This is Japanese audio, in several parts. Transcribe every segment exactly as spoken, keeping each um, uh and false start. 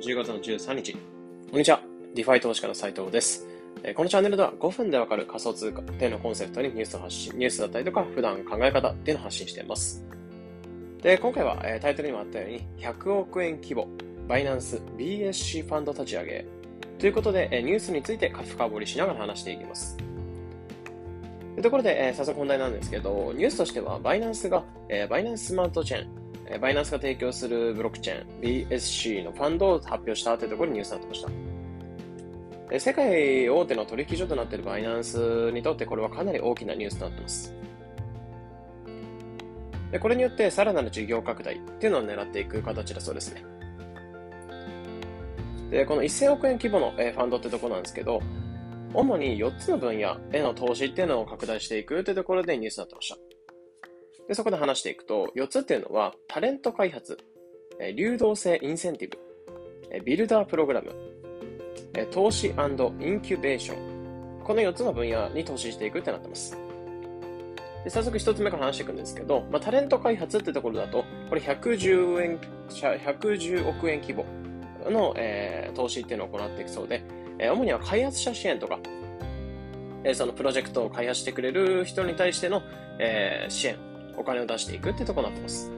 じゅうがつのじゅうさんにち、こんにちは。DeFi 投資家の斉藤です。このチャンネルではごふんでわかる仮想通貨っていうのをコンセプトにニュースの発信、ニュースだったりとか普段考え方っていうのを発信しています。で、今回はタイトルにもあったようにひゃくおくえん規模、バイナンス ビーエスシー ファンド立ち上げということでニュースについて深掘りしながら話していきます。というところで早速本題なんですけど、ニュースとしてはバイナンスがバイナンススマートチェーンバイナンスが提供するブロックチェーン ビーエスシー のファンドを発表したというところにニュースになってました。世界大手の取引所となっているバイナンスにとってこれはかなり大きなニュースとなっています。これによってさらなる事業拡大っていうのを狙っていく形だそうですね。で、このせんおくえん規模のファンドってところなんですけど、主によっつの分野への投資っていうのを拡大していくというところでニュースになってました。で、そこで話していくと、よっつっていうのは、タレント開発、流動性インセンティブ、ビルダープログラム、投資&インキュベーション。このよっつの分野に投資していくってなってます。で、早速ひとつめから話していくんですけど、まあ、タレント開発ってところだと、これひゃくじゅうおくえん規模の、えー、投資っていうのを行っていくそうで、主には開発者支援とか、そのプロジェクトを開発してくれる人に対しての、えー、支援。お金を出していくってとこになってます。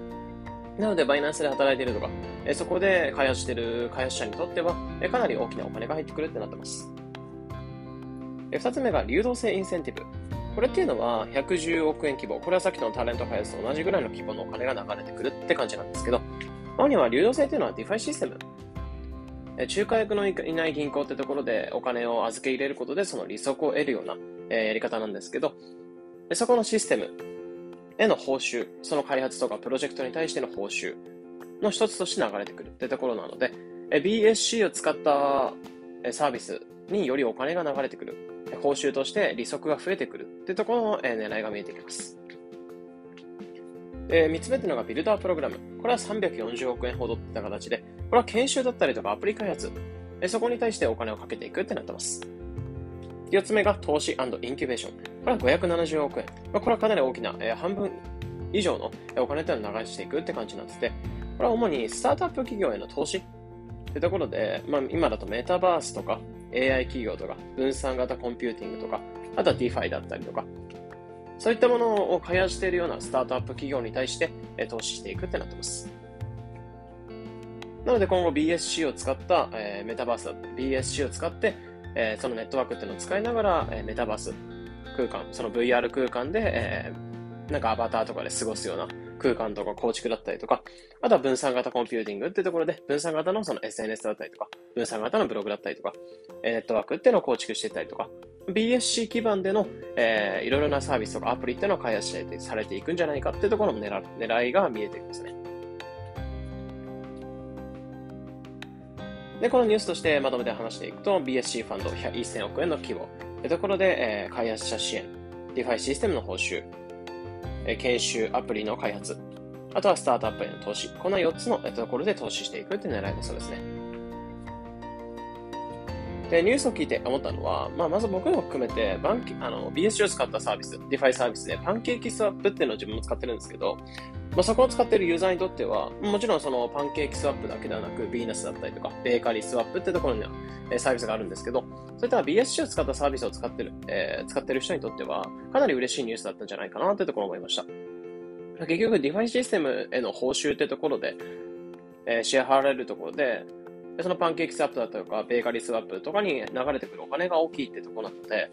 なので、バイナンスで働いているとか、そこで開発している開発者にとっては、かなり大きなお金が入ってくるってなってます。二つ目が流動性インセンティブ。これっていうのはひゃくじゅうおくえん規模。これはさっきのタレント開発と同じぐらいの規模のお金が流れてくるって感じなんですけど、主には流動性っていうのは DeFi システム。仲介役のいない銀行ってところでお金を預け入れることでその利息を得るようなやり方なんですけど、そこのシステムへの報酬、その開発とかプロジェクトに対しての報酬の一つとして流れてくるってところなので、 ビーエスシー を使ったサービスによりお金が流れてくる、報酬として利息が増えてくるってところの狙いが見えてきます。みっつめというのがビルダープログラム。これはさんびゃくよんじゅうおくえんほどって形で、これは研修だったりとかアプリ開発、そこに対してお金をかけていくってなってます。よっつめが投資&インキュベーション。これはごひゃくななじゅうおくえん。これはかなり大きな、えー、半分以上のお金というのを流していくって感じになってて、これは主にスタートアップ企業への投資ってところで、まあ、今だとメタバースとか エーアイ 企業とか分散型コンピューティングとか、あとは DeFi だったりとか、そういったものを開発しているようなスタートアップ企業に対して、えー、投資していくってなってます。なので今後 ビーエスシー を使った、えー、メタバースだったり ビーエスシー を使って、えー、そのネットワークっていうのを使いながら、えー、メタバース空間、その ブイアール 空間で、えー、なんかアバターとかで過ごすような空間とか構築だったりとか、あとは分散型コンピューティングっていうところで、分散型のその エスエヌエス だったりとか、分散型のブログだったりとか、ネットワークっていうのを構築していったりとか、ビーエスシー 基盤での、えー、いろいろなサービスとかアプリっていうのを開発してされていくんじゃないかっていうところの 狙, 狙いが見えてきますね。で、このニュースとしてまとめて話していくと、ビーエスシー ファンドせんおくえんの規模。というところで、えー、開発者支援、DeFi システムの報酬、えー、研修、アプリの開発、あとはスタートアップへの投資。このよっつのところで投資していくって狙いだそうですね。で、ニュースを聞いて思ったのは、まあ、まず僕も含めて、バンキ、あの、ビーエスシー を使ったサービス、DeFi サービスでパンケーキスワップっていうのを自分も使ってるんですけど、まあ、そこを使っているユーザーにとっては、もちろんそのパンケーキスワップだけではなく、ビーナスだったりとか、ベーカリースワップってところにはサービスがあるんですけど、そういった ビーエスシー を使ったサービスを使ってる、えー、使ってる人にとっては、かなり嬉しいニュースだったんじゃないかなというところを思いました。結局、DeFi システムへの報酬ってところで、えー、支払われるところで、そのパンケーキスワップだったりとか、ベーカリースワップとかに流れてくるお金が大きいってところなので、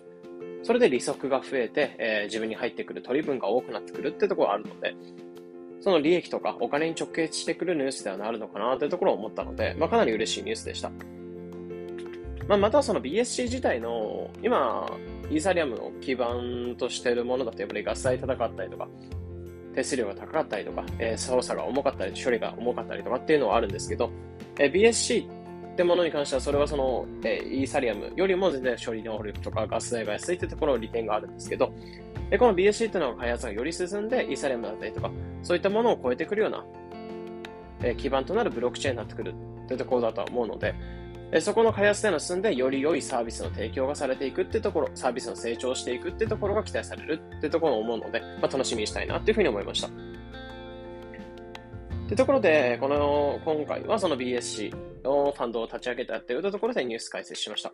それで利息が増えて、えー、自分に入ってくる取り分が多くなってくるってところがあるので、その利益とかお金に直結してくるニュースではなるのかなというところを思ったので、まあ、かなり嬉しいニュースでした。まあ、またその ビーエスシー 自体の、今、イーサリアムを基盤としているものだとやっぱり合済高かったりとか、手数料が高かったりとか、えー、操作が重かったり、処理が重かったりとかっていうのはあるんですけど、えー、ビーエスシー ってものに関してはそれはその、えー、イーサリアムよりも全然処理能力とか合済が安いってところの利点があるんですけど、で、この ビーエスシー というのが開発がより進んで、イーサリアムだったりとか、そういったものを超えてくるような、えー、基盤となるブロックチェーンになってくるというところだとは思うので、えー、そこの開発というのが進んで、より良いサービスの提供がされていくというところ、サービスの成長していくというところが期待されるというところを思うので、まあ、楽しみにしたいなというふうに思いました。というところで、この今回はその ビーエスシー のファンドを立ち上げたというところでニュース解説しました。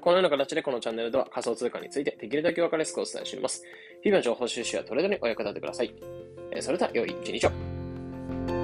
このような形でこのチャンネルでは仮想通貨についてできるだけ分かりやすくお伝えしております。日々の情報収集やトレードにお役立てください。それでは良い一日を。